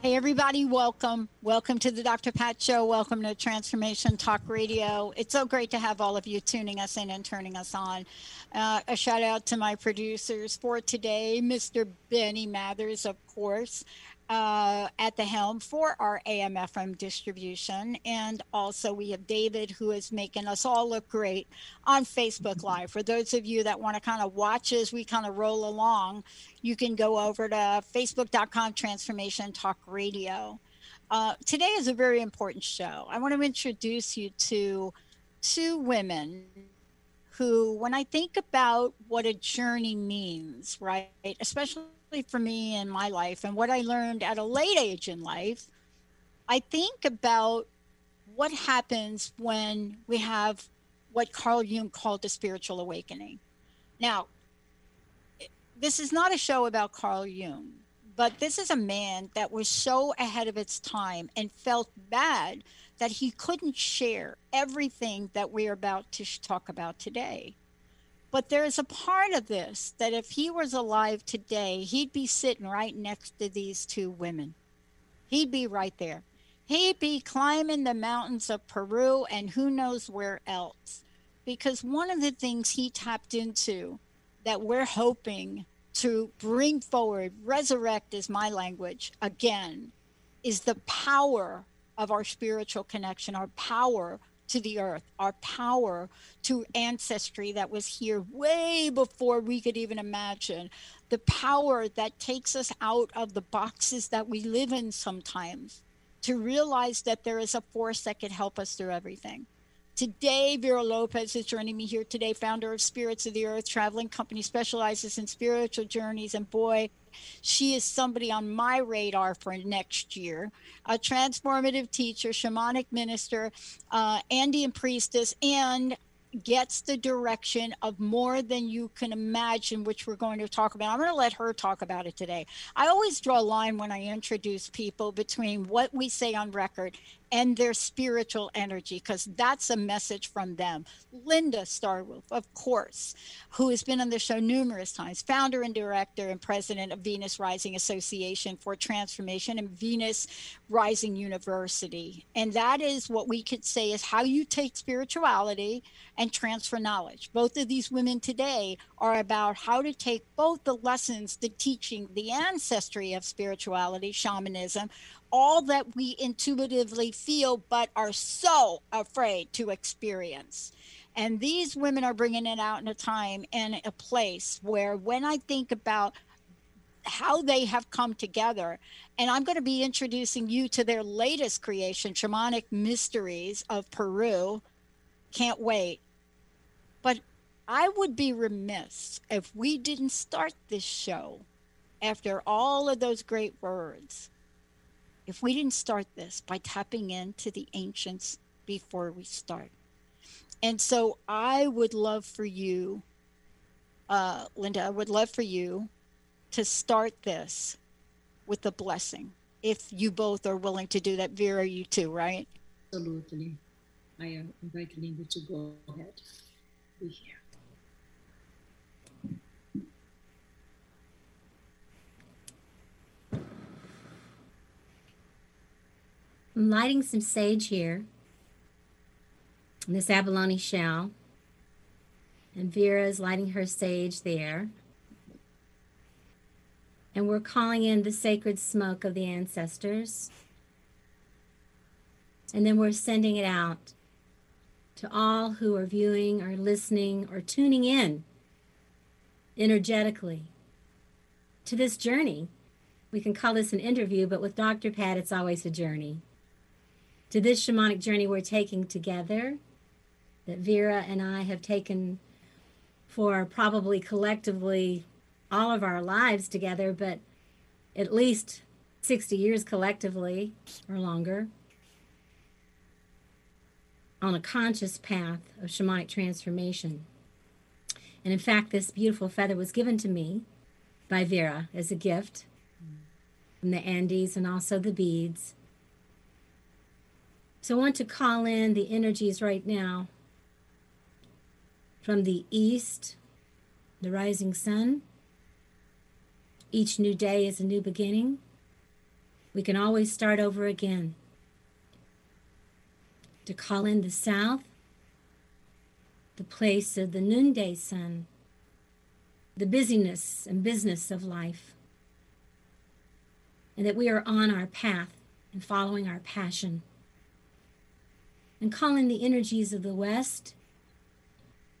Hey everybody, welcome. Welcome to the Dr. Pat Show. Welcome to Transformation Talk Radio. It's so great to have all of you tuning us in and turning us on. A shout out to my producers for today, Mr. Benny Mathers, of course, at the helm for our AM/FM distribution. And also we have David, who is making us all look great on Facebook Live. For those of you that want to kind of watch as we kind of roll along, you can go over to facebook.com Transformation Talk Radio. Today is a very important show. I want to introduce you to two women who, when I think about what a journey means, right, especially for me in my life and what I learned at a late age in life, I think about what happens when we have what Carl Jung called the spiritual awakening. Now, this is not a show about Carl Jung, but this is a man that was so ahead of its time and felt bad that he couldn't share everything that we're about to talk about today. But there is a part of this that if he was alive today, he'd be sitting right next to these two women. He'd be right there. He'd be climbing the mountains of Peru and who knows where else. Because one of the things he tapped into that we're hoping to bring forward, resurrect is my language, again, is the power of our spiritual connection, our power to the earth, our power to ancestry that was here way before we could even imagine, the power that takes us out of the boxes that we live in sometimes to realize that there is a force that could help us through everything. Today, Vera Lopez is joining me here today, founder of Spirits of the Earth Traveling Company, specializes in spiritual journeys. And boy, she is somebody on my radar for next year, a transformative teacher, shamanic minister, Andean priestess, and gets the direction of more than you can imagine, which we're going to talk about. I'm going to let her talk about it today. I always draw a line when I introduce people between what we say on record and their spiritual energy, because that's a message from them. Linda Star Wolf, of course, who has been on the show numerous times, founder and director and president of Venus Rising Association for Transformation and Venus Rising University. And that is what we could say is how you take spirituality and transfer knowledge. Both of these women today are about how to take both the lessons, the teaching, the ancestry of spirituality, shamanism, all that we intuitively feel but are so afraid to experience. And these women are bringing it out in a time and a place where when I think about how they have come together, and I'm going to be introducing you to their latest creation, Shamanic Mysteries of Peru. Can't wait. But I would be remiss if we didn't start this show after all of those great words, if we didn't start this by tapping into the ancients before we start. And so I would love for you, Linda, I would love for you to start this with a blessing. If you both are willing to do that, Vera, you too, right? Absolutely. I invite Linda to go ahead. Be here. I'm lighting some sage here in this abalone shell, and Vera is lighting her sage there. And we're calling in the sacred smoke of the ancestors, and then we're sending it out to all who are viewing or listening or tuning in energetically to this journey we can call this an interview, but with Dr. Pat, it's always a journey. To this shamanic journey we're taking together, that Vera and I have taken for probably collectively all of our lives together, but at least 60 years collectively or longer, on a conscious path of shamanic transformation. And in fact, this beautiful feather was given to me by Vera as a gift from the Andes and also the beads. So I want to call in the energies right now from the east, the rising sun. Each new day is a new beginning. We can always start over again. To call in the south, the place of the noonday sun, the busyness and business of life, and that we are on our path and following our passion. And call in the energies of the west,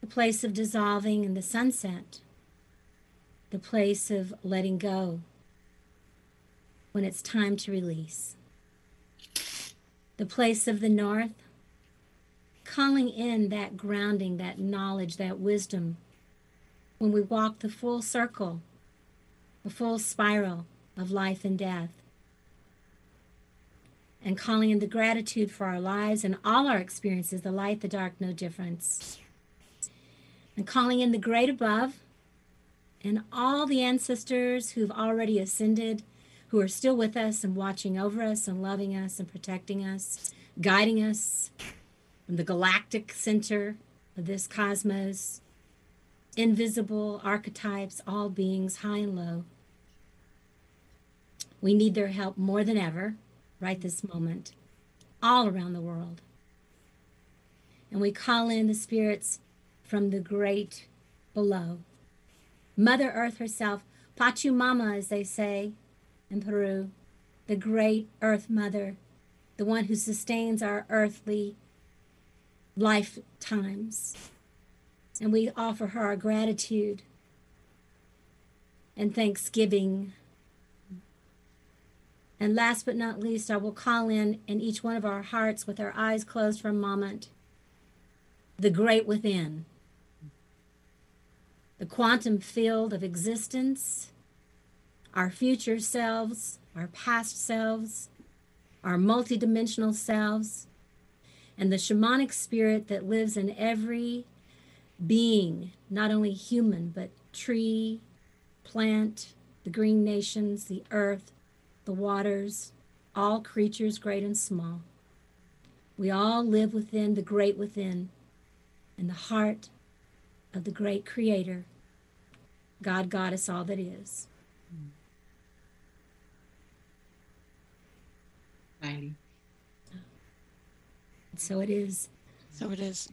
the place of dissolving in the sunset, the place of letting go when it's time to release, the place of the north, calling in that grounding, that knowledge, that wisdom, when we walk the full circle, the full spiral of life and death, and calling in the gratitude for our lives and all our experiences, the light, the dark, no difference. And calling in the great above and all the ancestors who've already ascended, who are still with us and watching over us and loving us and protecting us, guiding us from the galactic center of this cosmos, invisible archetypes, all beings, high and low. We need their help more than ever right this moment, all around the world. And we call in the spirits from the great below. Mother Earth herself, Pachamama, as they say in Peru, the great Earth Mother, the one who sustains our earthly lifetimes. And we offer her our gratitude and thanksgiving. And last but not least, I will call in each one of our hearts with our eyes closed for a moment, the great within, the quantum field of existence, our future selves, our past selves, our multidimensional selves, and the shamanic spirit that lives in every being, not only human, but tree, plant, the green nations, the earth, the waters, all creatures great and small. We all live within the great within, in the heart of the great creator, God, Goddess, all that is. Mighty. So it is. So it is.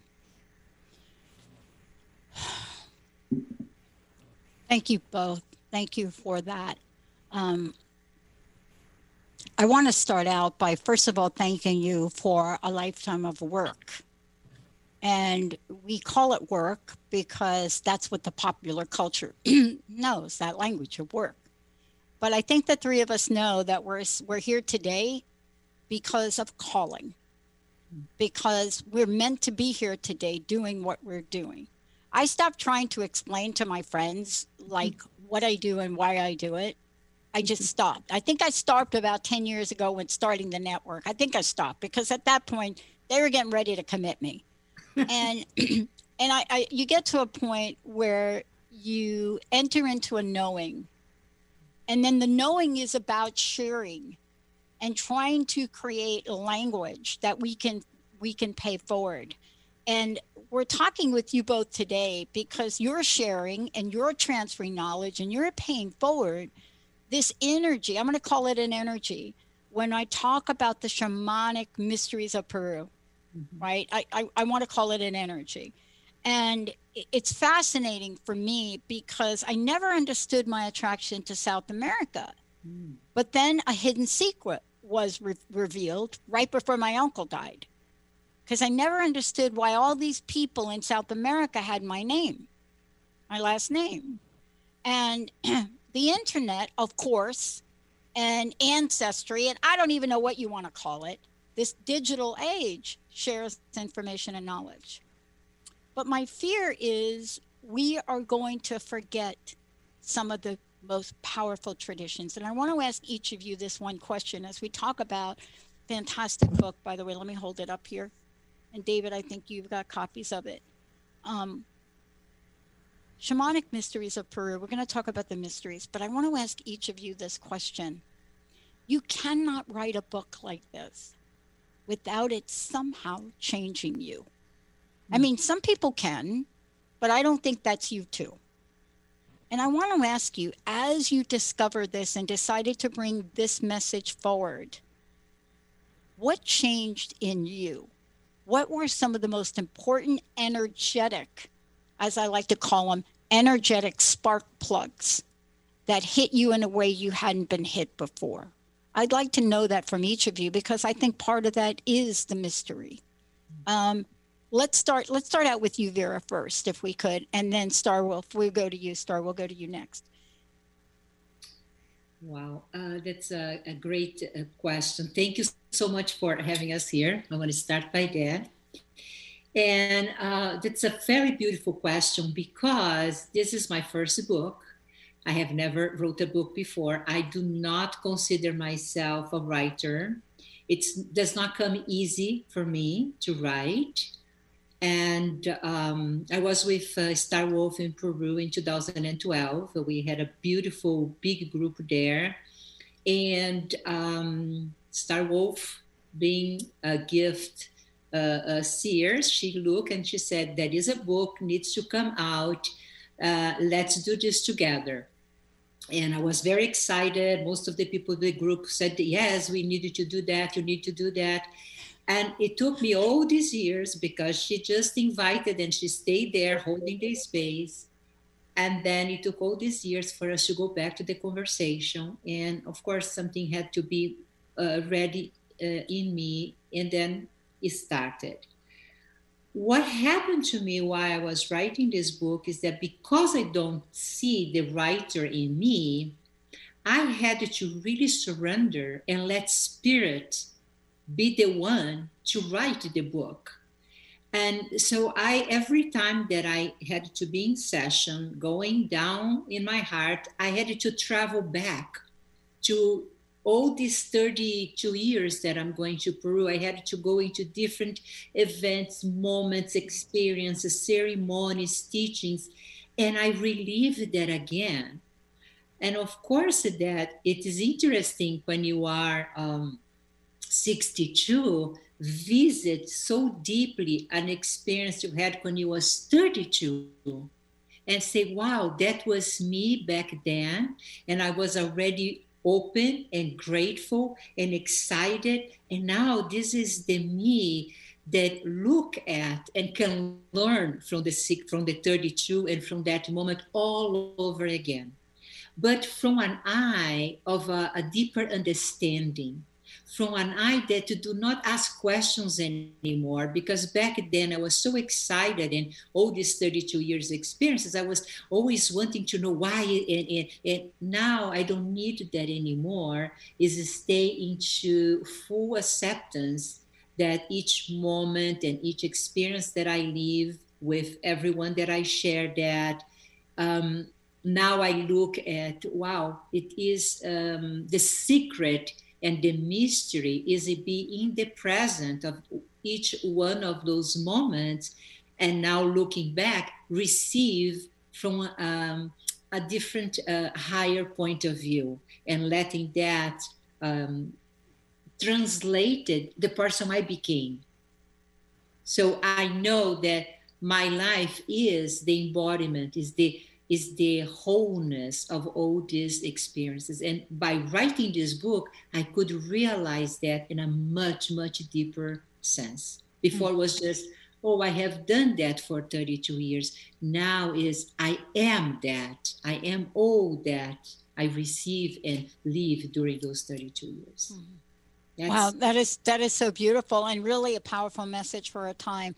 Thank you both. Thank you for that. I want to start out by, first of all, thanking you for a lifetime of work. And we call it work because that's what the popular culture knows, that language of work. But I think the three of us know that we're here today because of calling, because we're meant to be here today doing what we're doing. I stopped trying to explain to my friends, like, what I do and why I do it. I just stopped. I think I stopped about 10 years ago when starting the network. I think I stopped because at that point, they were getting ready to commit me. And you get to a point where you enter into a knowing, and then the knowing is about sharing and trying to create a language that we can pay forward. And we're talking with you both today because you're sharing and you're transferring knowledge and you're paying forward this energy. I'm going to call it an energy when I talk about the shamanic mysteries of Peru. Mm-hmm. Right? I want to call it an energy. And it's fascinating for me because I never understood my attraction to South America. Mm. But then a hidden secret was revealed right before my uncle died, because I never understood why all these people in South America had my name, my last name. And the internet, of course, and ancestry, and I don't even know what you want to call it. This digital age shares information and knowledge. But my fear is we are going to forget some of the most powerful traditions. And I want to ask each of you this one question as we talk about fantastic book, by the way. Let me hold it up here. And David, I think you've got copies of it. Shamanic Mysteries of Peru. We're going to talk about the mysteries, but I want to ask each of you this question. You cannot write a book like this without it somehow changing you. I mean, some people can, but I don't think that's you too. And I want to ask you, as you discovered this and decided to bring this message forward, what changed in you? What were some of the most important energetic, as I like to call them, energetic spark plugs that hit you in a way you hadn't been hit before? I'd like to know that from each of you, because I think part of that is the mystery. Let's start out with you, Vera, first, if we could, and then Star Wolf. We'll go to you, Star. We'll go to you next. Wow, that's a great question. Thank you so much for having us here. I want to start by that. And that's a very beautiful question, because this is my first book. I have never wrote a book before. I do not consider myself a writer. It does not come easy for me to write. And I was with Star Wolf in Peru in 2012. We had a beautiful big group there. And Star Wolf, being a gift seer, she looked and she said, "That is a book, needs to come out. Let's do this together." And I was very excited. Most of the people in the group said, "Yes, we needed to do that. You need to do that." And it took me all these years, because she just invited and she stayed there holding the space. And then it took all these years for us to go back to the conversation. And of course, something had to be ready in me. And then it started. What happened to me while I was writing this book is that because I don't see the writer in me, I had to really surrender and let spirit be the one to write the book. And so every time that I had to be in session, going down in my heart, I had to travel back to all these 32 years that I'm going to Peru. I had to go into different events, moments, experiences, ceremonies, teachings, and I relived that again. And of course, that it is interesting when you are 62, visit so deeply an experience you had when you was 32 and say, wow, that was me back then. And I was already open and grateful and excited, and now this is the me that look at and can learn from the 32 and from that moment all over again, but from an eye of a deeper understanding, from an eye that you do not ask questions anymore, because back then I was so excited, and all these 32 years experiences, I was always wanting to know why, and now I don't need that anymore. Is stay into full acceptance that each moment and each experience that I live with everyone that I share that, now I look at, wow, it is the secret. And the mystery is it being in the present of each one of those moments, and now looking back, receive from a different, higher point of view, and letting that translated the person I became. So I know that my life is the embodiment, is the wholeness of all these experiences. And by writing this book, I could realize that in a much, much deeper sense. Before it was just, I have done that for 32 years. Now is, I am that. I am all that I receive and live during those 32 years. Mm-hmm. Wow, that is so beautiful, and really a powerful message for a time,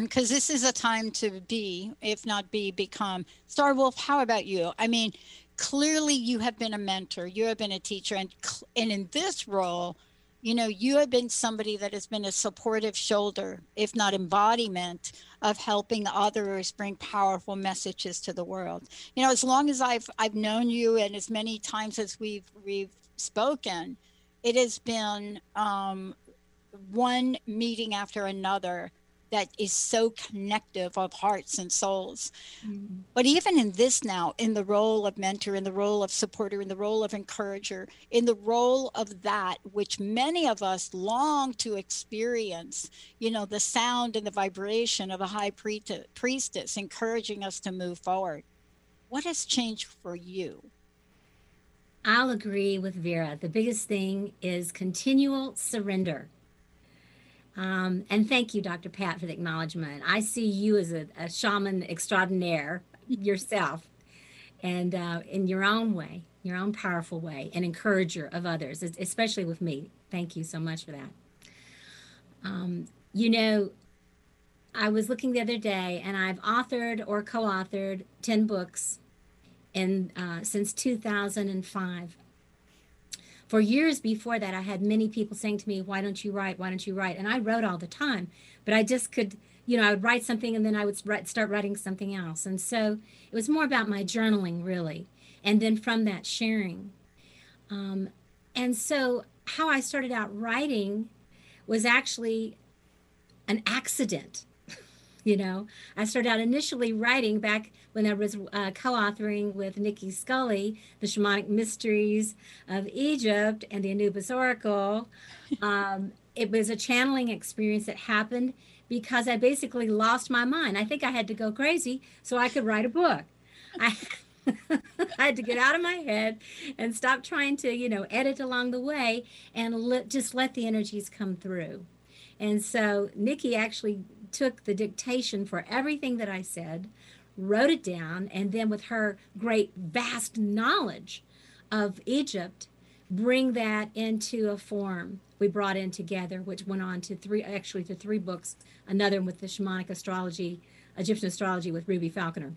because this is a time to be, if not become. Star Wolf, how about you? I mean, clearly you have been a mentor, you have been a teacher, and in this role, you know, you have been somebody that has been a supportive shoulder, if not embodiment, of helping others bring powerful messages to the world. You know, as long as I've known you, and as many times as we've spoken, it has been one meeting after another that is so connective of hearts and souls. Mm-hmm. But even in this now, in the role of mentor, in the role of supporter, in the role of encourager, in the role of that which many of us long to experience, you know, the sound and the vibration of a high priestess encouraging us to move forward. What has changed for you? I'll agree with Vera. The biggest thing is continual surrender. And thank you, Dr. Pat, for the acknowledgement. I see you as a shaman extraordinaire yourself, and in your own way, your own powerful way, an encourager of others, especially with me. Thank you so much for that. You know, I was looking the other day, and I've authored or co-authored 10 books since 2005. For years before that, I had many people saying to me, why don't you write? Why don't you write? And I wrote all the time, but I just could, you know, I would write something and then I would start writing something else. And so it was more about my journaling, really. And then from that, sharing. And so how I started out writing was actually an accident. You know, I started out initially writing back when I was co-authoring with Nikki Scully, The Shamanic Mysteries of Egypt and the Anubis Oracle. It was a channeling experience that happened because I basically lost my mind. I think I had to go crazy so I could write a book. I had to get out of my head and stop trying to, you know, edit along the way and just let the energies come through. And so Nikki actually took the dictation for everything that I said, wrote it down, and then with her great vast knowledge of Egypt, bring that into a form we brought in together, which went on to three books, another with the shamanic astrology, Egyptian astrology with Ruby Falconer.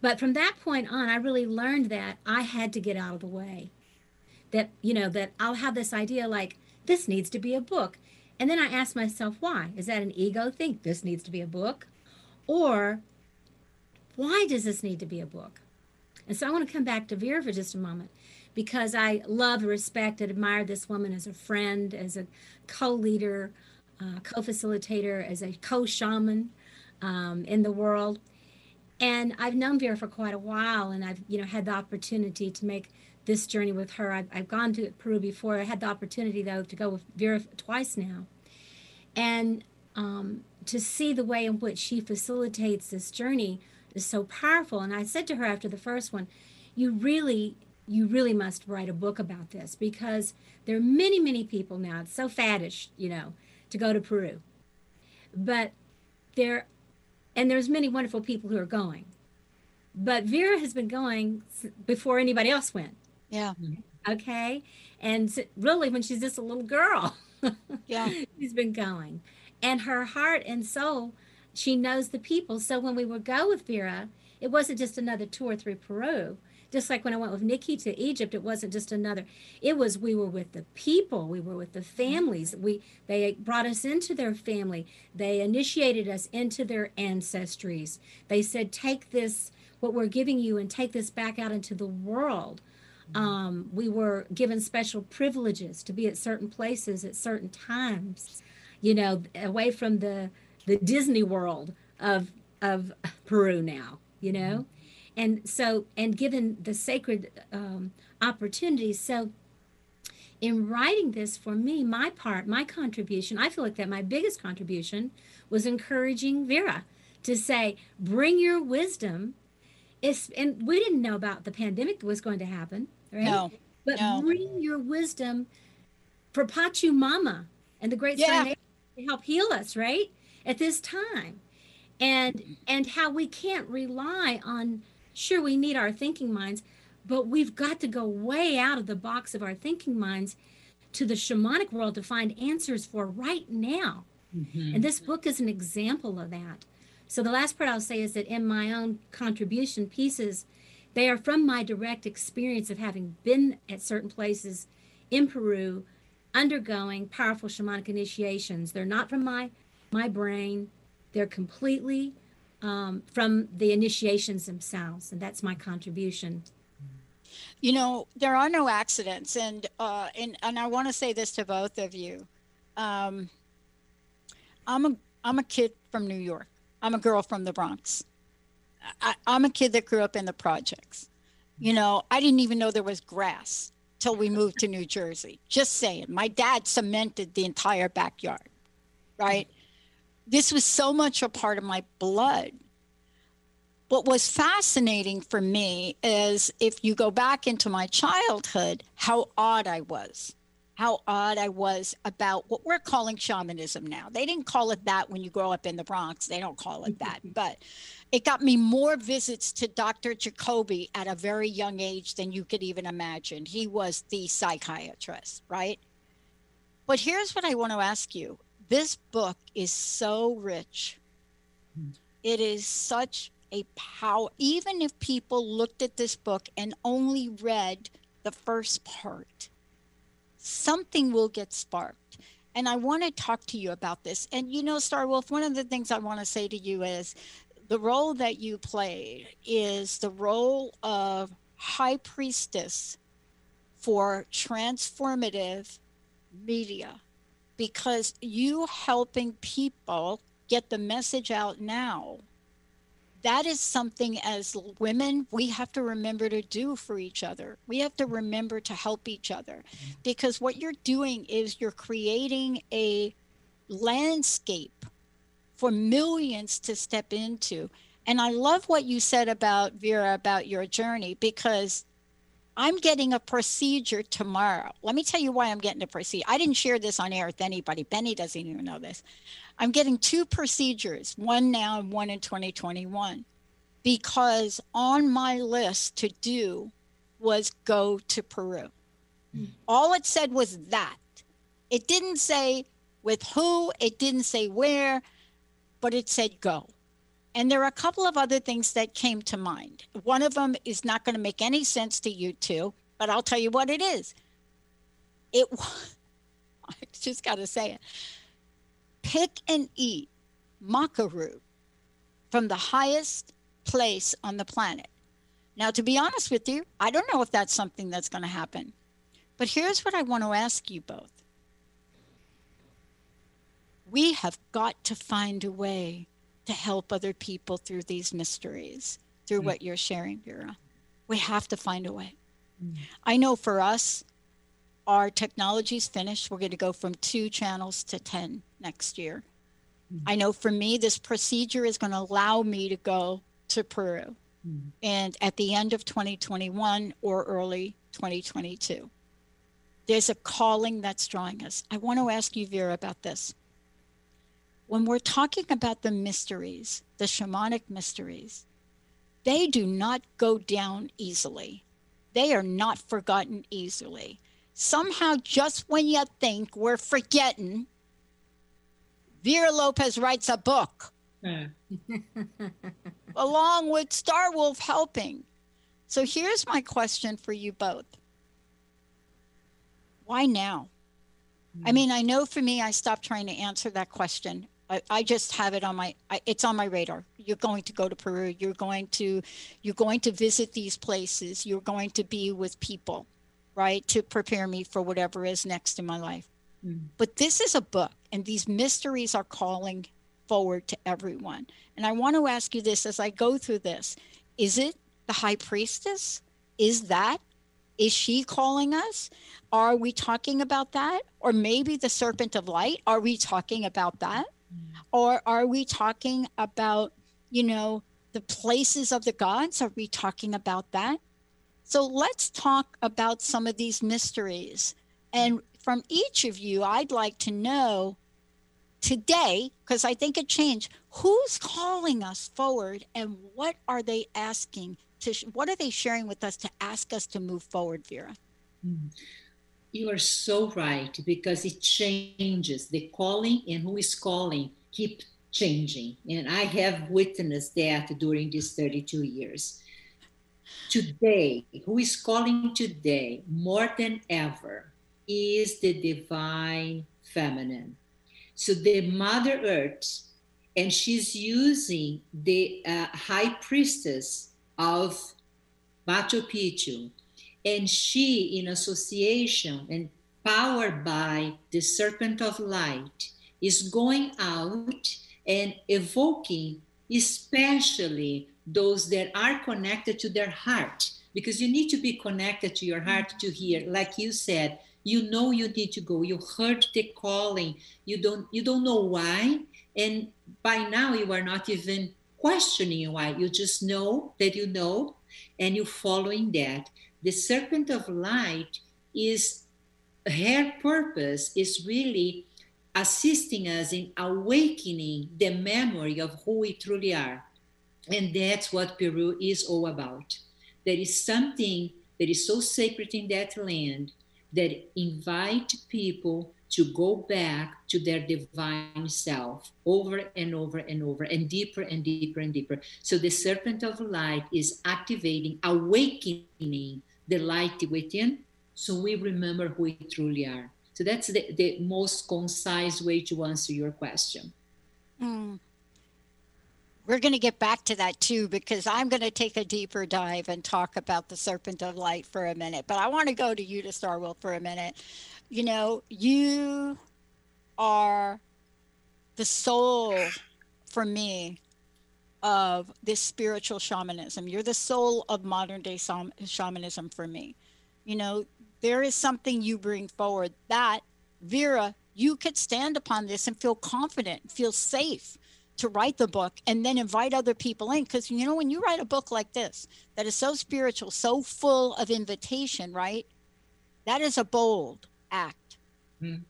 But from that point on, I really learned that I had to get out of the way, that, you know, that I'll have this idea like, this needs to be a book. And then I asked myself, why? Is that an ego thing? This needs to be a book? Or why does this need to be a book? And so I want to come back to Vera for just a moment, because I love, respect, and admire this woman as a friend, as a co-leader, co-facilitator, as a co-shaman in the world. And I've known Vera for quite a while, and I've, you know, had the opportunity to make this journey with her. I've gone to Peru before. I had the opportunity, though, to go with Vera twice now. And to see the way in which she facilitates this journey is so powerful. And I said to her after the first one, you really must write a book about this, because there are many, many people now. It's so faddish, you know, to go to Peru. But there's many wonderful people who are going. But Vera has been going before anybody else went. Yeah. Okay. And really, when she's just a little girl, yeah, she's been going. And her heart and soul, she knows the people. So when we would go with Vera, it wasn't just another tour through Peru. Just like when I went with Nikki to Egypt, it wasn't just another. It was, we were with the people. We were with the families. They brought us into their family. They initiated us into their ancestries. They said, take this, what we're giving you, and take this back out into the world. We were given special privileges to be at certain places at certain times, you know, away from the Disney world of Peru now, you know, and so, and given the sacred opportunities. So in writing this, for me, my part, my contribution, I feel like that my biggest contribution was encouraging Vera to say, bring your wisdom. And we didn't know about the pandemic that was going to happen, right? No, but no. Bring your wisdom for Pachamama and the great Seneca to help heal us, right? At this time. And how we can't rely on, sure, we need our thinking minds, but we've got to go way out of the box of our thinking minds to the shamanic world to find answers for right now. Mm-hmm. And this book is an example of that. So the last part I'll say is that in my own contribution pieces, They are from my direct experience of having been at certain places in Peru, undergoing powerful shamanic initiations. They're not from my brain. They're completely from the initiations themselves. And that's my contribution. You know, there are no accidents. And I want to say this to both of you. I'm a kid from New York. I'm a girl from the Bronx. I'm a kid that grew up in the projects. You know, I didn't even know there was grass till we moved to New Jersey. Just saying, my dad cemented the entire backyard, right? This was so much a part of my blood. What was fascinating for me is if you go back into my childhood, how odd I was about what we're calling shamanism now. They didn't call it that when you grow up in the Bronx. They don't call it that. But it got me more visits to Dr. Jacoby at a very young age than you could even imagine. He was the psychiatrist, right? But here's what I want to ask you. This book is so rich. It is such a power. Even if people looked at this book and only read the first part, something will get sparked. And I want to talk to you about this. And you know, Star Wolf, one of the things I want to say to you is the role that you played is the role of high priestess for transformative media, because you helping people get the message out now, that is something as women, we have to remember to do for each other. We have to remember to help each other, because what you're doing is you're creating a landscape for millions to step into. And I love what you said about Vera, about your journey, because I'm getting a procedure tomorrow. Let me tell you why I'm getting a procedure. I didn't share this on air with anybody. Benny doesn't even know this. I'm getting two procedures, one now and one in 2021, because on my list to do was go to Peru. All it said was that. It didn't say with who, it didn't say where, but it said go. And there are a couple of other things that came to mind. One of them is not going to make any sense to you two, but I'll tell you what it is. It was, I just got to say it. Pick and eat maca root from the highest place on the planet. Now, to be honest with you, I don't know if that's something that's going to happen. But here's what I want to ask you both. We have got to find a way to help other people through these mysteries, through what you're sharing, Vera. We have to find a way. I know for us, our technology's finished. We're going to go from 2 channels to 10 next year. I know for me, this procedure is going to allow me to go to Peru. And at the end of 2021 or early 2022, there's a calling that's drawing us. I want to ask you, Vera, about this. When we're talking about the mysteries, the shamanic mysteries, they do not go down easily. They are not forgotten easily. Somehow, just when you think we're forgetting, Vera Lopez writes a book, along with Star Wolf helping. So here's my question for you both. Why now? I mean, I know for me, I stopped trying to answer that question. I just have it on it's on my radar. You're going to go to Peru. You're going to visit these places. You're going to be with people, right? To prepare me for whatever is next in my life. But this is a book, and these mysteries are calling forward to everyone. And I want to ask you this as I go through this. Is it the high priestess? Is she calling us? Are we talking about that? Or maybe the serpent of light? Are we talking about that? Or are we talking about, you know, the places of the gods? Are we talking about that? So let's talk about some of these mysteries. And from each of you, I'd like to know today, because I think it changed, who's calling us forward and what are they asking? What are they sharing with us to ask us to move forward, Vera? You are so right, because it changes. The calling and who is calling keep changing. And I have witnessed that during these 32 years. Today, who is calling today more than ever is the divine feminine. So the Mother Earth, and she's using the high priestess of Machu Picchu, and she in association and powered by the serpent of light is going out and evoking especially those that are connected to their heart, because you need to be connected to your heart to hear. Like you said, you know you need to go. You heard the calling. You don't know why, and by now you are not even questioning why. You just know that you know, and you're following that. The serpent of light is, her purpose is really assisting us in awakening the memory of who we truly are. And that's what Peru is all about. There is something that is so sacred in that land that invite people to go back to their divine self over and over and over and deeper and deeper and deeper. So the serpent of light is activating, awakening the light within, so we remember who we truly are. So that's the most concise way to answer your question. We're going to get back to that too, because I'm going to take a deeper dive and talk about the serpent of light for a minute. But I want to go to you, to Star Wolf, for a minute. You know, you are the soul, for me, of this spiritual shamanism. You're the soul of modern day shamanism for me. You know, there is something you bring forward that, Vera, you could stand upon this and feel confident, feel safe to write the book and then invite other people in. Because, you know, when you write a book like this, that is so spiritual, so full of invitation, right? That is a bold act. Mm-hmm.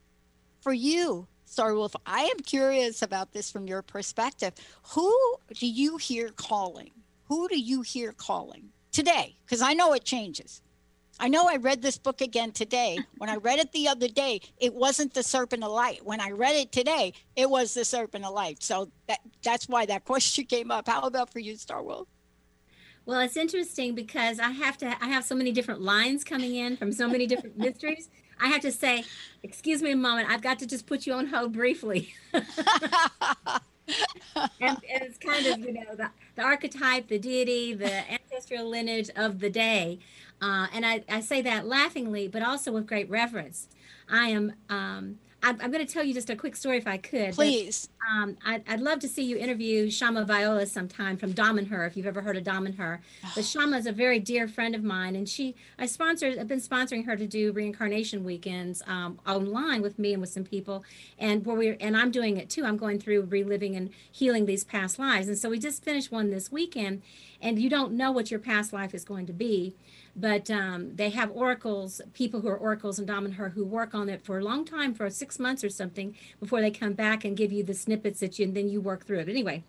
For you, Star Wolf, I am curious about this from your perspective. Who do you hear calling? Who do you hear calling today? Because I know it changes. I know I read this book again today. When I read it the other day, it wasn't the serpent of light. When I read it today, it was the serpent of light. So that's why that question came up. How about for you, Star Wolf? Well, it's interesting because I have so many different lines coming in from so many different mysteries. I have to say, excuse me a moment, I've got to just put you on hold briefly. And it's kind of, you know, the archetype, the deity, the ancestral lineage of the day. And I say that laughingly, but also with great reverence. I'm going to tell you just a quick story if I could. Please. But, I'd love to see you interview Shama Viola sometime from Dom and Her, if you've ever heard of Dom and Her. But Shama is a very dear friend of mine, and I've been sponsoring her to do reincarnation weekends online with me and with some people, and I'm doing it too. I'm going through reliving and healing these past lives, and so we just finished one this weekend, and you don't know what your past life is going to be. But they have oracles, people who are oracles in Dom and Her who work on it for a long time, for 6 months or something, before they come back and give you the snippets and then you work through it. Anyway,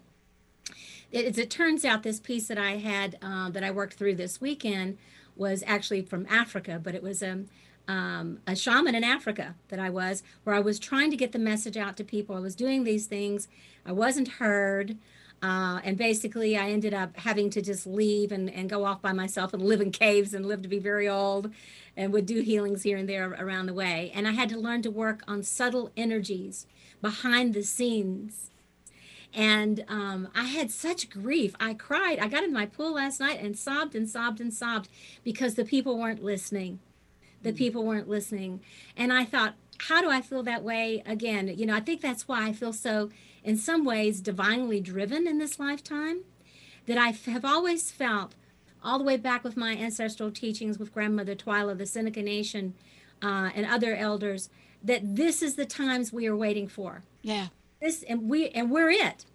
as it turns out, this piece that I had that I worked through this weekend was actually from Africa, but it was a shaman in Africa where I was trying to get the message out to people. I was doing these things. I wasn't heard. And basically, I ended up having to just leave and go off by myself and live in caves and live to be very old, and would do healings here and there around the way. And I had to learn to work on subtle energies behind the scenes. And I had such grief. I cried. I got in my pool last night and sobbed and sobbed and sobbed because the people weren't listening. The people weren't listening. And I thought, how do I feel that way again? You know, I think that's why I feel so, in some ways, divinely driven in this lifetime, that I have always felt all the way back with my ancestral teachings with Grandmother Twyla, the Seneca Nation, and other elders, that this is the times we are waiting for. Yeah. We're it.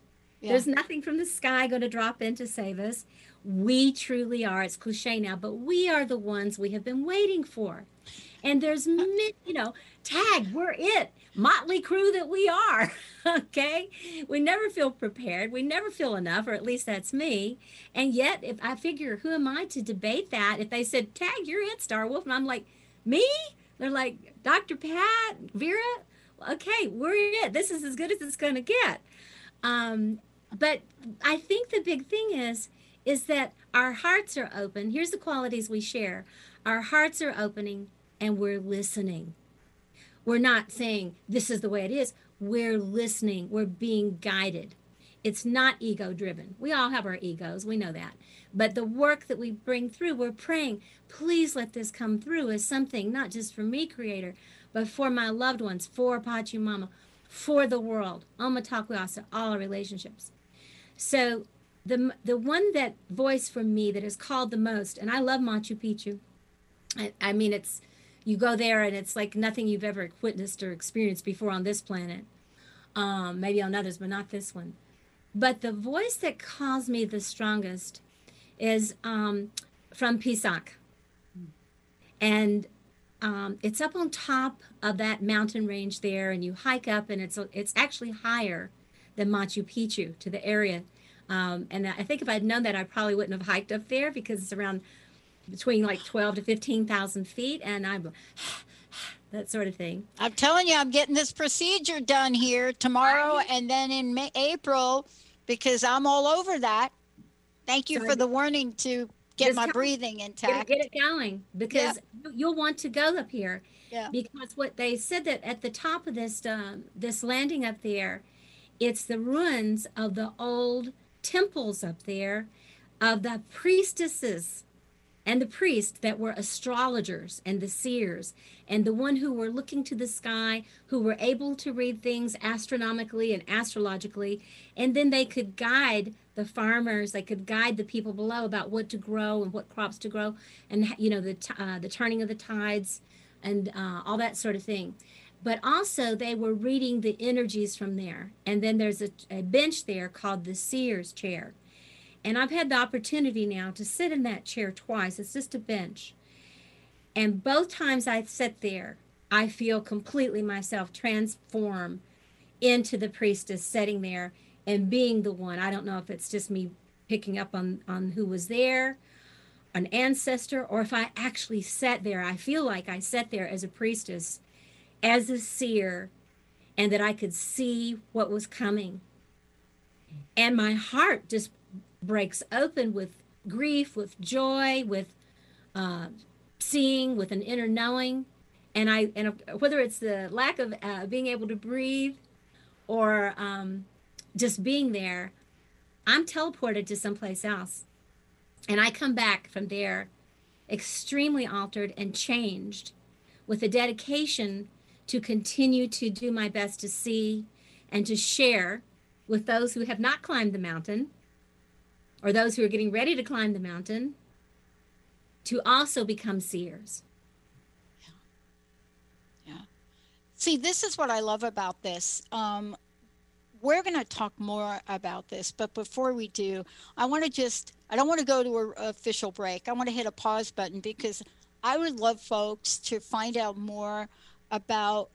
Yeah. There's nothing from the sky going to drop in to save us. We truly are. It's cliche now, but we are the ones we have been waiting for. And there's, tag, we're it. Motley crew that we are, okay? We never feel prepared. We never feel enough, or at least that's me. And yet, if I figure, who am I to debate that? If they said, tag, you're it, Star Wolf. And I'm like, me? They're like, Dr. Pat, Vera? Okay, we're it. This is as good as it's going to get. But I think the big thing is, is that our hearts are open. Here's the qualities we share. Our hearts are opening and we're listening. We're not saying this is the way it is. We're listening. We're being guided. It's not ego driven. We all have our egos. We know that. But the work that we bring through, we're praying, please let this come through as something, not just for me, Creator, but for my loved ones, for Pachamama, for the world, Omatakwasa, all our relationships. So the one that voice for me that is called the most, and I love Machu Picchu. I mean, it's, you go there and it's like nothing you've ever witnessed or experienced before on this planet. Maybe on others, but not this one. But the voice that calls me the strongest is from Pisac. And it's up on top of that mountain range there, and you hike up, and it's actually higher than Machu Picchu to the area. And I think if I'd known that, I probably wouldn't have hiked up there, because it's around between like 12 to 15,000 feet, and I'm that sort of thing. I'm telling you, I'm getting this procedure done here tomorrow and then in April, because I'm all over that. Thank you for the warning to get my breathing intact. Get it going, because you'll want to go up here. Yeah. Because what they said that at the top of this this landing up there, it's the ruins of the old temples up there of the priestesses and the priests that were astrologers and the seers and the one who were looking to the sky, who were able to read things astronomically and astrologically, and then they could guide the farmers, they could guide the people below about what to grow and what crops to grow, and you know, the turning of the tides and all that sort of thing. But also they were reading the energies from there. And then there's a bench there called the seer's chair. And I've had the opportunity now to sit in that chair twice. It's just a bench. And both times I sit there, I feel completely myself transform into the priestess sitting there and being the one. I don't know if it's just me picking up on who was there, an ancestor, or if I actually sat there. I feel like I sat there as a priestess, as a seer, and that I could see what was coming. And my heart just breaks open with grief, with joy, with seeing, with an inner knowing. And whether it's the lack of being able to breathe or just being there, I'm teleported to someplace else. And I come back from there extremely altered and changed, with a dedication to continue to do my best to see and to share with those who have not climbed the mountain, or those who are getting ready to climb the mountain, to also become seers. Yeah. Yeah. See, this is what I love about this. We're going to talk more about this, but before we do, I don't want to go to an official break. I want to hit a pause button, because I would love folks to find out more about,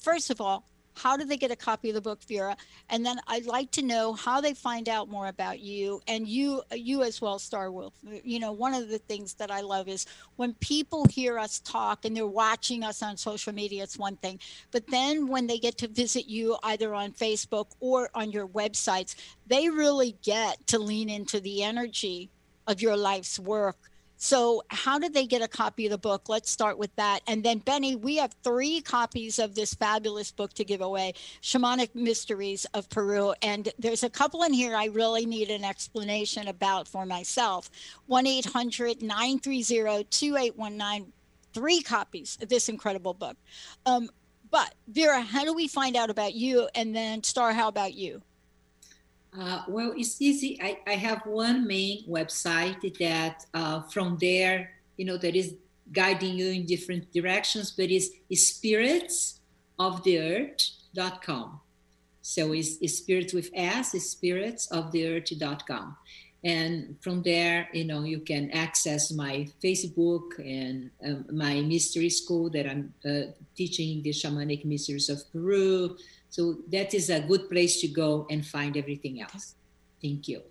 first of all, how do they get a copy of the book, Vera? And then I'd like to know how they find out more about you, and you as well, Star Wolf. You know, one of the things that I love is when people hear us talk and they're watching us on social media, it's one thing. But then when they get to visit you either on Facebook or on your websites, they really get to lean into the energy of your life's work. So how did they get a copy of the book? Let's start with that. And then, Benny, we have 3 copies of this fabulous book to give away, Shamanic Mysteries of Peru. And there's a couple in here I really need an explanation about for myself. 1-800-930-2819, 3 copies of this incredible book. But, Vera, how do we find out about you? And then, Star, how about you? Well, it's easy. I have one main website that from there, you know, that is guiding you in different directions, but it's spiritsoftheearth.com. So it's spirits with S, it's spiritsoftheearth.com. And from there, you know, you can access my Facebook and my mystery school that I'm teaching, the Shamanic Mysteries of Peru. So that is a good place to go and find everything else. Thank you.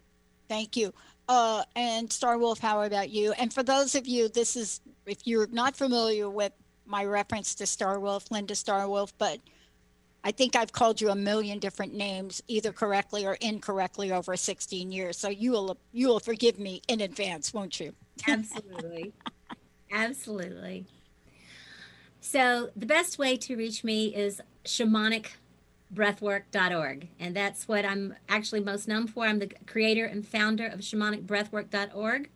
Thank you. And Star Wolf, how about you? And for those of you, this is, if you're not familiar with my reference to Star Wolf, Linda Star Wolf, but I think I've called you a million different names, either correctly or incorrectly, over 16 years. So you will forgive me in advance, won't you? Absolutely. Absolutely. So the best way to reach me is shamanicbreathwork.org. And that's what I'm actually most known for. I'm the creator and founder of shamanicbreathwork.org.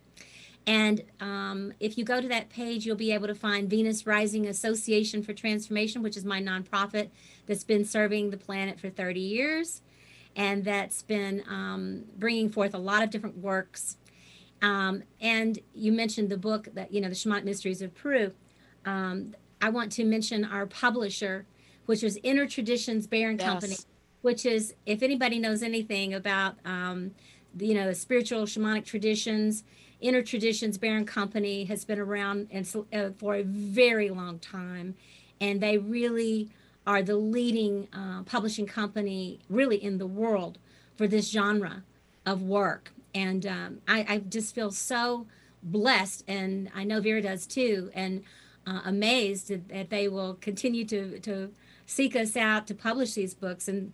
And if you go to that page, you'll be able to find Venus Rising Association for Transformation, which is my nonprofit that's been serving the planet for 30 years. And that's been bringing forth a lot of different works. And you mentioned the book, that, you know, The Shamanic Mysteries of Peru. I want to mention our publisher, which is Inner Traditions Bear and Company, which is, if anybody knows anything about, you know, spiritual shamanic traditions, Inner Traditions Bear and Company has been around for a very long time, and they really are the leading publishing company really in the world for this genre of work. And I just feel so blessed, and I know Vera does too, and amazed that they will continue to seek us out to publish these books. And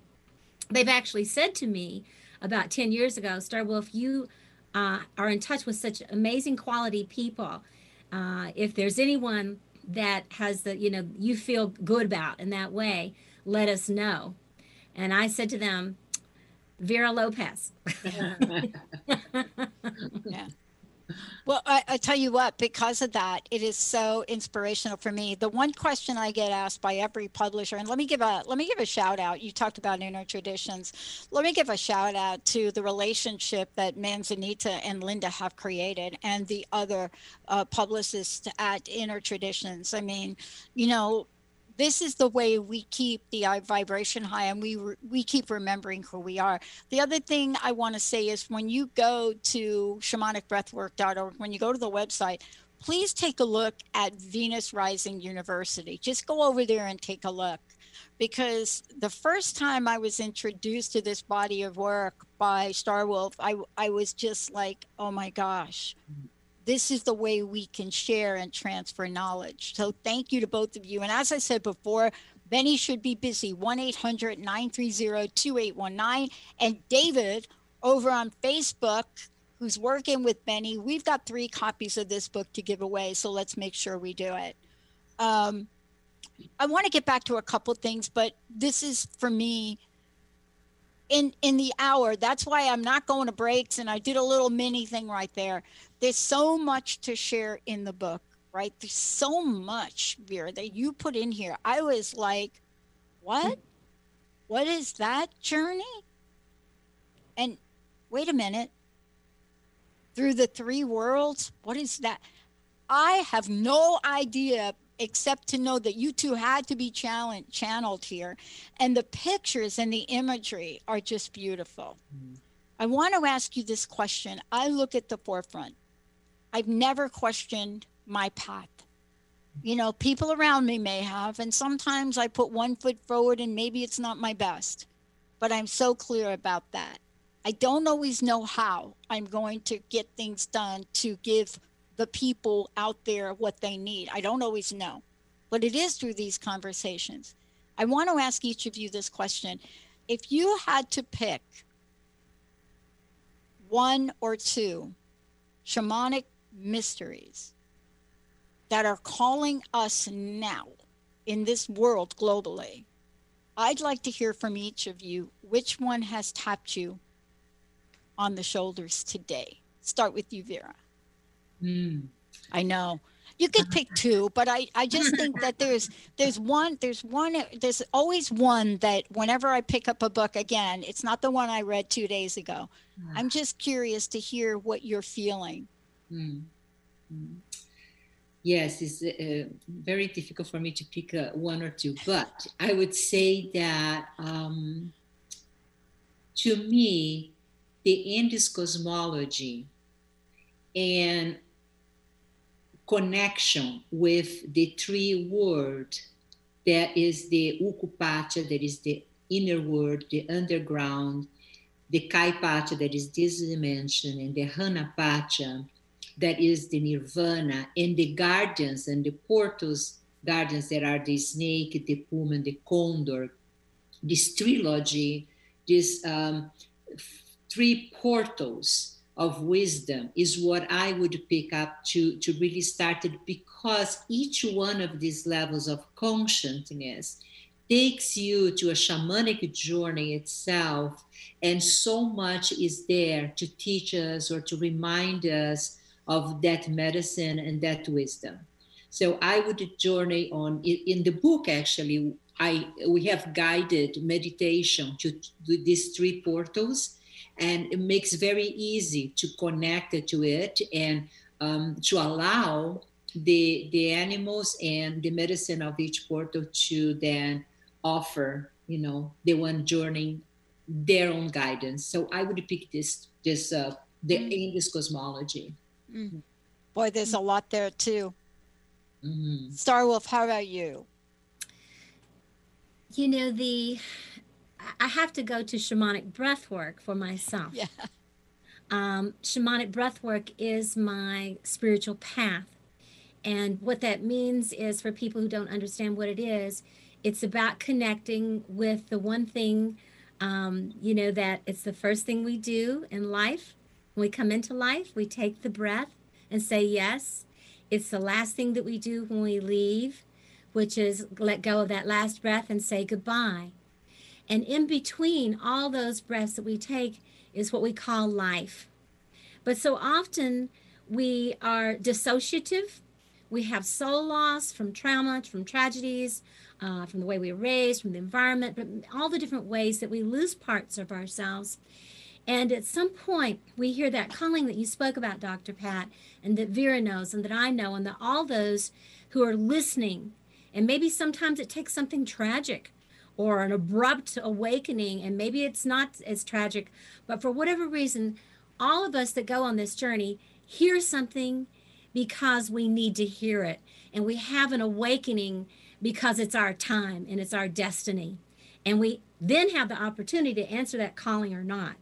they've actually said to me about 10 years ago, Star Wolf, you are in touch with such amazing quality people. If there's anyone that has the, you know, you feel good about in that way, let us know. And I said to them, Vera Lopez. Yeah. Well, I tell you what, because of that, it is so inspirational for me. The one question I get asked by every publisher, and let me give a shout out. You talked about Inner Traditions. Let me give a shout out to the relationship that Manzanita and Linda have created, and the other publicists at Inner Traditions. I mean, you know, this is the way we keep the vibration high, and we keep remembering who we are. The other thing I want to say is, when you go to shamanicbreathwork.org, when you go to the website, please take a look at Venus Rising University. Just go over there and take a look, because the first time I was introduced to this body of work by Star Wolf, I was just like, oh my gosh. This is the way we can share and transfer knowledge. So thank you to both of you. And as I said before, Benny should be busy, 1-800-930-2819. And David over on Facebook, who's working with Benny, we've got 3 copies of this book to give away. So let's make sure we do it. I want to get back to a couple things, but this is, for me, in the hour, that's why I'm not going to breaks, and I did a little mini thing right there. There's so much to share in the book, right? There's so much, Vera, that you put in here. I was like, what? What is that journey? And wait a minute. Through the 3 worlds, what is that? I have no idea, except to know that you 2 had to be channeled here. And the pictures and the imagery are just beautiful. Mm-hmm. I want to ask you this question. I look at the forefront. I've never questioned my path. You know, people around me may have, and sometimes I put one foot forward and maybe it's not my best, but I'm so clear about that. I don't always know how I'm going to get things done to give the people out there what they need. I don't always know, but it is through these conversations. I want to ask each of you this question. If you had to pick 1 or 2 shamanic mysteries that are calling us now in this world globally, I'd like to hear from each of you, which one has tapped you on the shoulders today? Start with you, Vera. I know you could pick 2, but I just think that there's always one that, whenever I pick up a book again, it's not the one I read 2 days ago. I'm just curious to hear what you're feeling. Yes, it's very difficult for me to pick 1 or 2, but I would say that to me, the Indies cosmology and connection with the 3 world, that is the Ukupacha, that is the inner world, the underground, the Kaipacha, that is this dimension, and the Hanapacha, that is the nirvana, and the guardians and the portals, guardians that are the snake, the puma, and the condor, this trilogy, these three portals of wisdom is what I would pick up to really start it, because each one of these levels of consciousness takes you to a shamanic journey itself, and so much is there to teach us or to remind us of that medicine and that wisdom. So I would journey on, in the book actually, we have guided meditation to these three portals, and it makes very easy to connect to it and to allow the animals and the medicine of each portal to then offer, you know, the one journeying their own guidance. So I would pick the Andes cosmology. Mm-hmm. Boy, there's a lot there too. Mm-hmm. Star Wolf, how about you? You know, I have to go to shamanic breathwork for myself. Yeah. Shamanic breathwork is my spiritual path. And what that means is, for people who don't understand what it is, it's about connecting with the one thing, you know, that it's the first thing we do in life. When we come into life, we take the breath and say yes. It's the last thing that we do when we leave, which is let go of that last breath and say goodbye. And in between all those breaths that we take is what we call life. But so often we are dissociative. We have soul loss from trauma, from tragedies, from the way we were raised, from the environment, but all the different ways that we lose parts of ourselves. And at some point, we hear that calling that you spoke about, Dr. Pat, and that Vera knows, and that I know, and that all those who are listening. And maybe sometimes it takes something tragic or an abrupt awakening, and maybe it's not as tragic, but for whatever reason, all of us that go on this journey hear something because we need to hear it, and we have an awakening because it's our time and it's our destiny, and we then have the opportunity to answer that calling or not.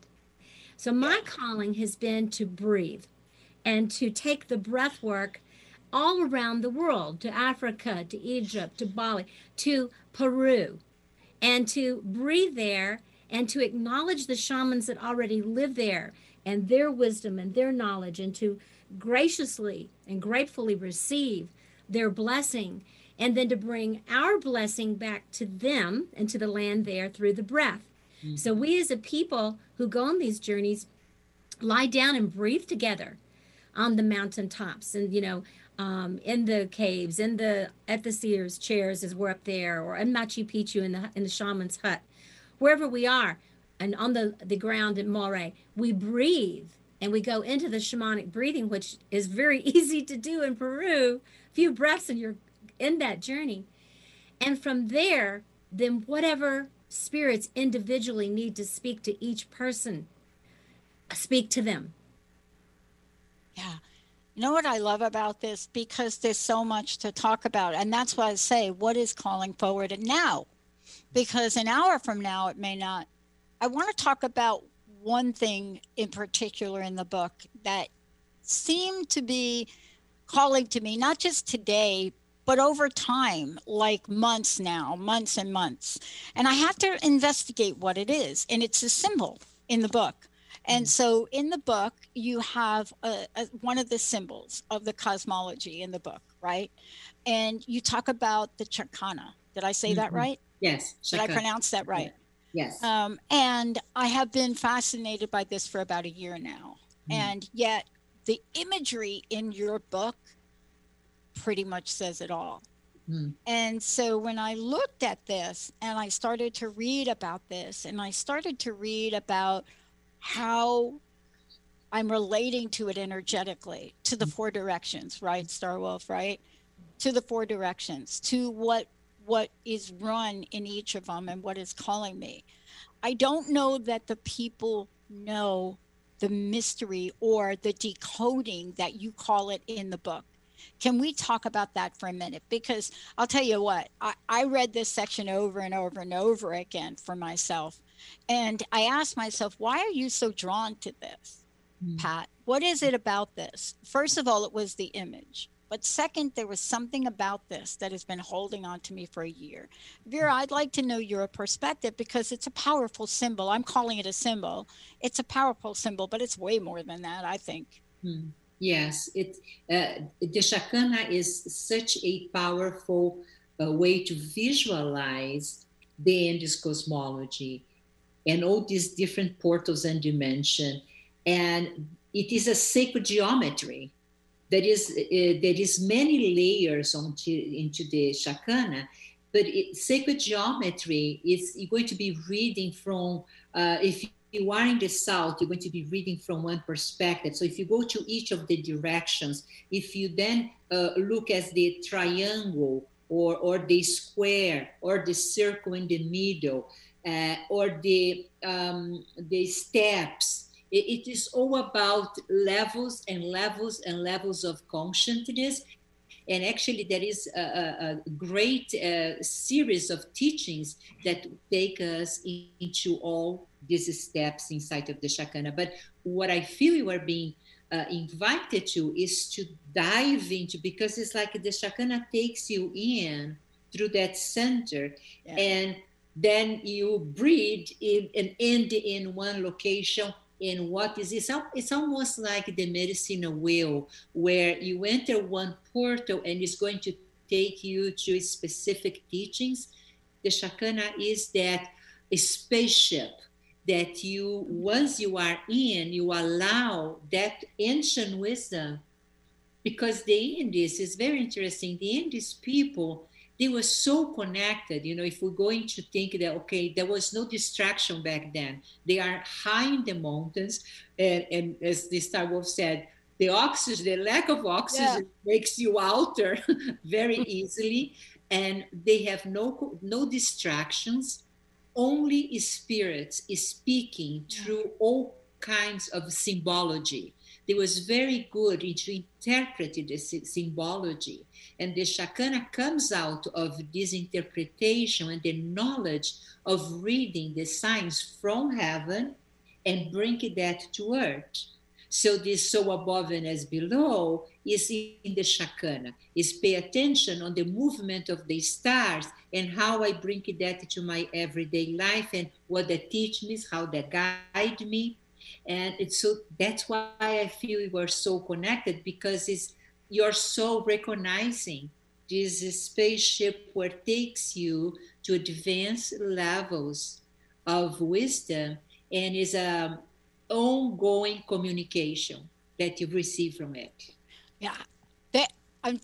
So my calling has been to breathe and to take the breath work all around the world, to Africa, to Egypt, to Bali, to Peru, and to breathe there and to acknowledge the shamans that already live there and their wisdom and their knowledge, and to graciously and gratefully receive their blessing, and then to bring our blessing back to them and to the land there through the breath. Mm-hmm. So we as a people who go on these journeys lie down and breathe together on the mountaintops, and, you know, in the caves, at the seers' chairs as we're up there, or in Machu Picchu in the shaman's hut, wherever we are, and on the ground in Moray, we breathe. And we go into the shamanic breathing, which is very easy to do in Peru. A few breaths and you're in that journey. And from there, then whatever spirits individually need to speak to each person, speak to them. Yeah. You know what I love about this? Because there's so much to talk about. And that's why I say, what is calling forward now? Because an hour from now, it may not. I want to talk about one thing in particular in the book that seemed to be calling to me, not just today, but over time, like months now, months and months. And I have to investigate what it is. And it's a symbol in the book. And so in the book, you have one of the symbols of the cosmology in the book, right? And you talk about the Chakana. Did I say that right? Yes. Did I pronounce that right? Yeah. Yes. And I have been fascinated by this for about a year now. Mm-hmm. And yet the imagery in your book pretty much says it all. Mm-hmm. And so when I looked at this and I started to read about this, and I started to read about how I'm relating to it energetically, to the four directions, right, Star Wolf, right? To the four directions, to what is run in each of them and what is calling me. I don't know that the people know the mystery or the decoding that you call it in the book. Can we talk about that for a minute? Because I'll tell you what, I read this section over and over and over again for myself. And I asked myself, why are you so drawn to this, Pat? What is it about this? First of all, it was the image. But second, there was something about this that has been holding on to me for a year. Vera, I'd like to know your perspective, because it's a powerful symbol. I'm calling it a symbol. It's a powerful symbol, but it's way more than that, I think. Yes, the Chakana is such a powerful way to visualize the Andes cosmology and all these different portals and dimension. And it is a sacred geometry. There is many layers into the Chakana, but sacred geometry is you're going to be reading from, if you are in the south, you're going to be reading from one perspective. So if you go to each of the directions, if you then look at the triangle or the square or the circle in the middle or the steps, it is all about levels and levels and levels of consciousness. And actually, there is a great series of teachings that take us into all these steps inside of the Chakana. But what I feel you are being invited to is to dive into, because it's like the Chakana takes you in through that center. Yeah. And then you breathe in and end in one location. And what is this? It's almost like the medicine wheel, where you enter one portal and it's going to take you to specific teachings. The Chakana is that spaceship that you, once you are in, you allow that ancient wisdom. Because the Indies is very interesting. The Indies people, they were so connected. You know, if we're going to think that, okay, there was no distraction back then. They are high in the mountains. And as the Star Wolf said, the lack of oxygen makes you alter very easily. And they have no distractions. Only spirits is speaking through all kinds of symbology. They was very good into interpreting the symbology. And the Chakana comes out of this interpretation and the knowledge of reading the signs from heaven and bringing that to earth. So this so above and as below is in the Chakana, is pay attention on the movement of the stars and how I bring that to my everyday life and what they teach me, how they guide me. And it's so that's why I feel we were so connected, because you're so recognizing this spaceship where it takes you to advanced levels of wisdom, and is an ongoing communication that you receive from it. Yeah.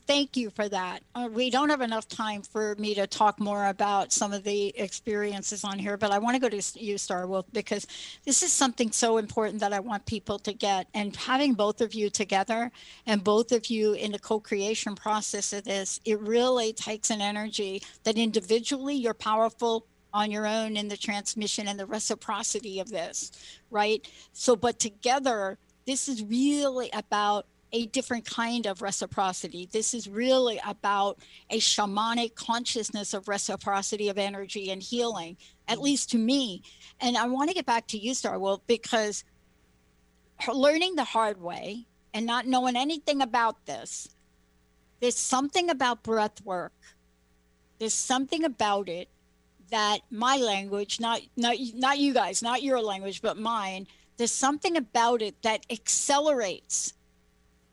Thank you for that. We don't have enough time for me to talk more about some of the experiences on here, but I want to go to you, Star Wolf, because this is something so important that I want people to get. And having both of you together and both of you in the co-creation process of this, it really takes an energy that individually you're powerful on your own in the transmission and the reciprocity of this, right? So, but together, this is really about a different kind of reciprocity. This is really about a shamanic consciousness of reciprocity of energy and healing, at least to me. And I want to get back to you, Star Wolf, because learning the hard way and not knowing anything about this, there's something about breath work. There's something about it that my language, not you guys, not your language, but mine, there's something about it that accelerates.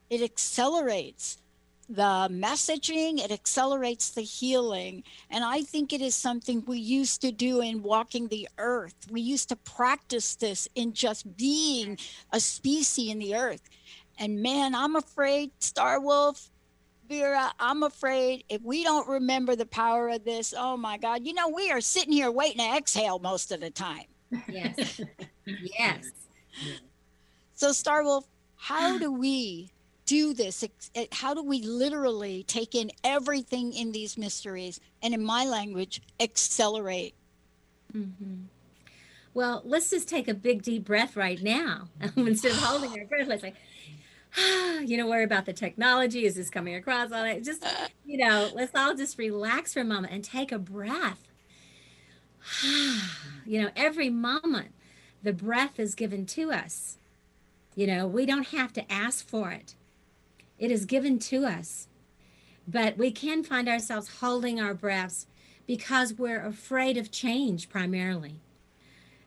It accelerates the messaging, it accelerates the healing. And I think it is something we used to do in walking the earth. We used to practice this in just being a species in the earth. And man, I'm afraid, Star Wolf, Vera, I'm afraid if we don't remember the power of this, oh my God, you know, we are sitting here waiting to exhale most of the time. Yes. Yes. So Star Wolf, how do we do this? How do we literally take in everything in these mysteries and, in my language, accelerate? Mm-hmm. Well, let's just take a big deep breath right now instead of holding our breath. Let's worry about the technology. Is this coming across? All that. Just, let's all just relax for a moment and take a breath. Every moment the breath is given to us. We don't have to ask for it. It is given to us. But we can find ourselves holding our breaths because we're afraid of change primarily.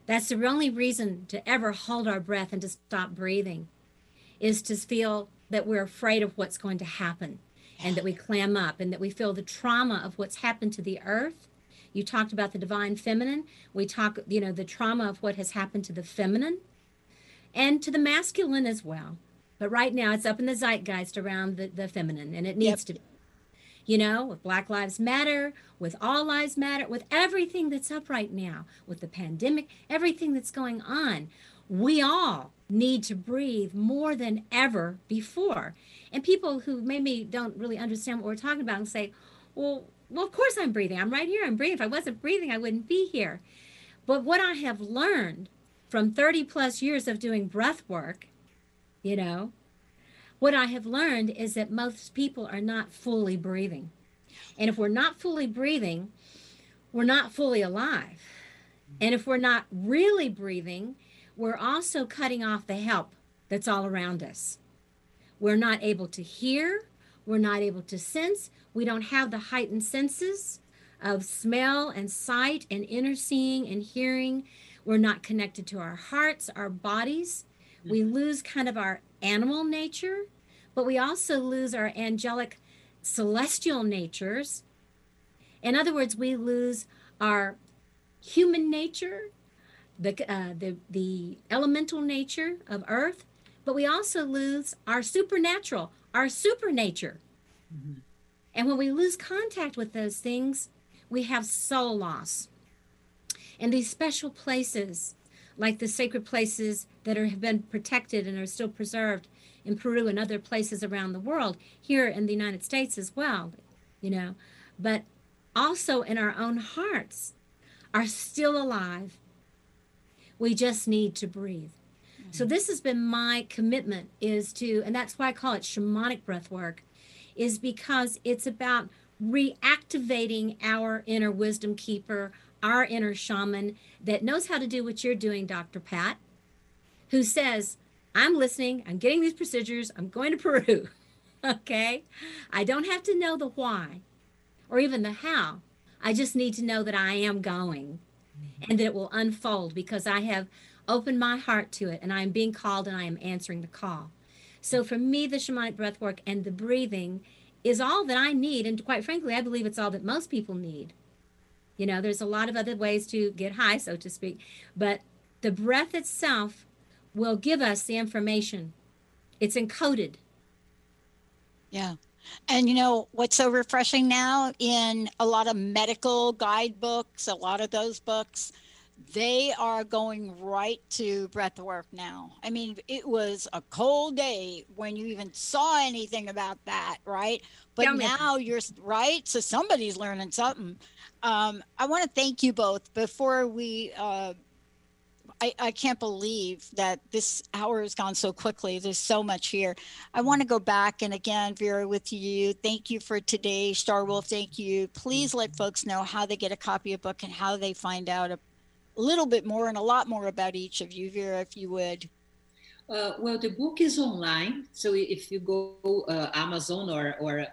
That's the only reason to ever hold our breath and to stop breathing, is to feel that we're afraid of what's going to happen, and that we clam up, and that we feel the trauma of what's happened to the earth. You talked about the divine feminine. We talk, the trauma of what has happened to the feminine and to the masculine as well. But right now it's up in the zeitgeist around the feminine, and it needs to be. With Black Lives Matter, with All Lives Matter, with everything that's up right now, with the pandemic, everything that's going on, we all need to breathe more than ever before. And people who maybe don't really understand what we're talking about and say, well, of course I'm breathing. I'm right here. I'm breathing. If I wasn't breathing, I wouldn't be here. But what I have learned from 30 plus years of doing breath work, what I have learned is that most people are not fully breathing. And if we're not fully breathing, we're not fully alive. And if we're not really breathing, we're also cutting off the help that's all around us. We're not able to hear. We're not able to sense. We don't have the heightened senses of smell and sight and inner seeing and hearing. We're not connected to our hearts, our bodies. We lose kind of our animal nature, but we also lose our angelic celestial natures. In other words, we lose our human nature, the elemental nature of earth, but we also lose our supernatural, our supernature. Mm-hmm. And when we lose contact with those things, we have soul loss. And these special places, like the sacred places that have been protected and are still preserved in Peru and other places around the world, here in the United States as well, but also in our own hearts, are still alive. We just need to breathe. Mm-hmm. So this has been my commitment, and that's why I call it shamanic breath work, is because it's about reactivating our inner wisdom keeper, our inner shaman that knows how to do what you're doing, Dr. Pat, who says, I'm listening, I'm getting these procedures, I'm going to Peru, okay? I don't have to know the why or even the how. I just need to know that I am going, and that it will unfold because I have opened my heart to it, and I am being called, and I am answering the call. So for me, the shamanic breathwork and the breathing is all that I need, and quite frankly, I believe it's all that most people need. There's a lot of other ways to get high, so to speak, but the breath itself will give us the information. It's encoded. Yeah. And what's so refreshing now in a lot of medical guidebooks, a lot of those books, they are going right to breath work now. I mean, it was a cold day when you even saw anything about that, right? But now you're right. So somebody's learning something. I want to thank you both before we, I can't believe that this hour has gone so quickly. There's so much here. I want to go back, and again, Vera, with you. Thank you for today. Star Wolf, thank you. Please let folks know how they get a copy of the book and how they find out a little bit more and a lot more about each of you. Vera, if you would. Well, the book is online. So if you go Amazon or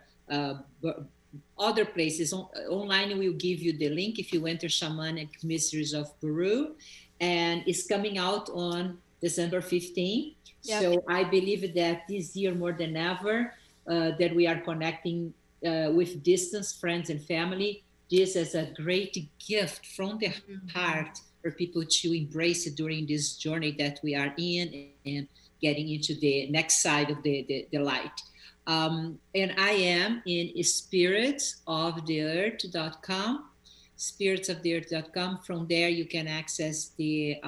other places online, we'll give you the link if you enter Shamanic Mysteries of Peru. And it's coming out on December 15th. Yep. So I believe that this year more than ever, that we are connecting with distance, friends and family. This is a great gift from the heart for people to embrace it during this journey that we are in and getting into the next side of the light. And I am in spiritsoftheearth.com. spiritsoftheearth.com. From there, you can access the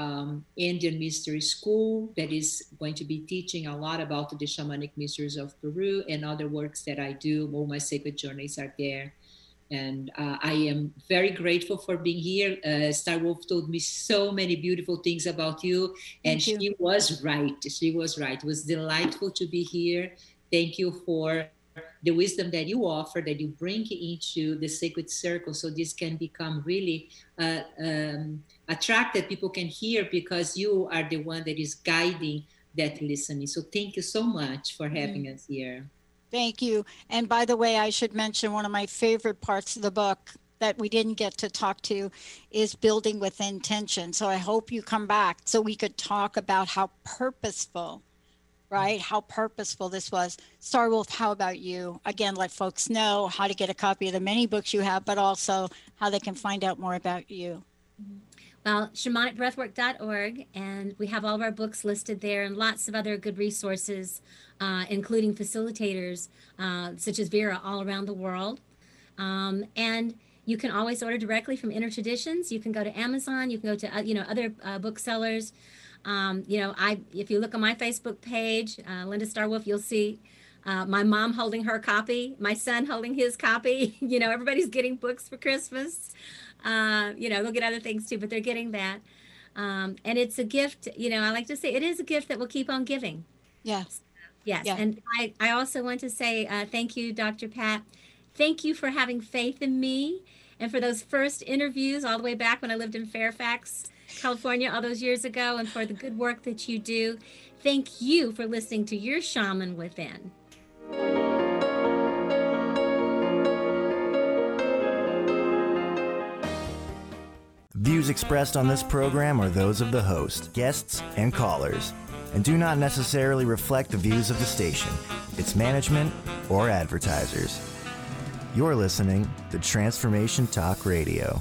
Indian Mystery School that is going to be teaching a lot about the shamanic mysteries of Peru and other works that I do. All my sacred journeys are there. And I am very grateful for being here. Star Wolf told me so many beautiful things about you. And she was right. She was right. It was delightful to be here. Thank you for the wisdom that you offer, that you bring into the sacred circle, so this can become really attractive. People can hear because you are the one that is guiding that listening. So thank you so much for having us here. Thank you. And by the way, I should mention one of my favorite parts of the book that we didn't get to talk to is building with intention. So I hope you come back so we could talk about how purposeful, right? How purposeful this was. Star Wolf, how about you? Again, let folks know how to get a copy of the many books you have, but also how they can find out more about you. Well, shamanicbreathwork.org, and we have all of our books listed there and lots of other good resources, including facilitators such as Vera all around the world. And you can always order directly from Inner Traditions. You can go to Amazon. You can go to other booksellers. If you look on my Facebook page, Linda Star Wolf, you'll see my mom holding her copy, my son holding his copy. Everybody's getting books for Christmas. They'll get other things too, but they're getting that. And it's a gift. I like to say it is a gift that will keep on giving. Yes. Yes. Yeah. And I also want to say thank you, Dr. Pat. Thank you for having faith in me and for those first interviews all the way back when I lived in Fairfax, California, all those years ago, and for the good work that you do. Thank you for listening to your shaman within. Views expressed on this program are those of the host, guests, and callers, and do not necessarily reflect the views of the station, its management, or advertisers. You're listening to Transformation Talk Radio.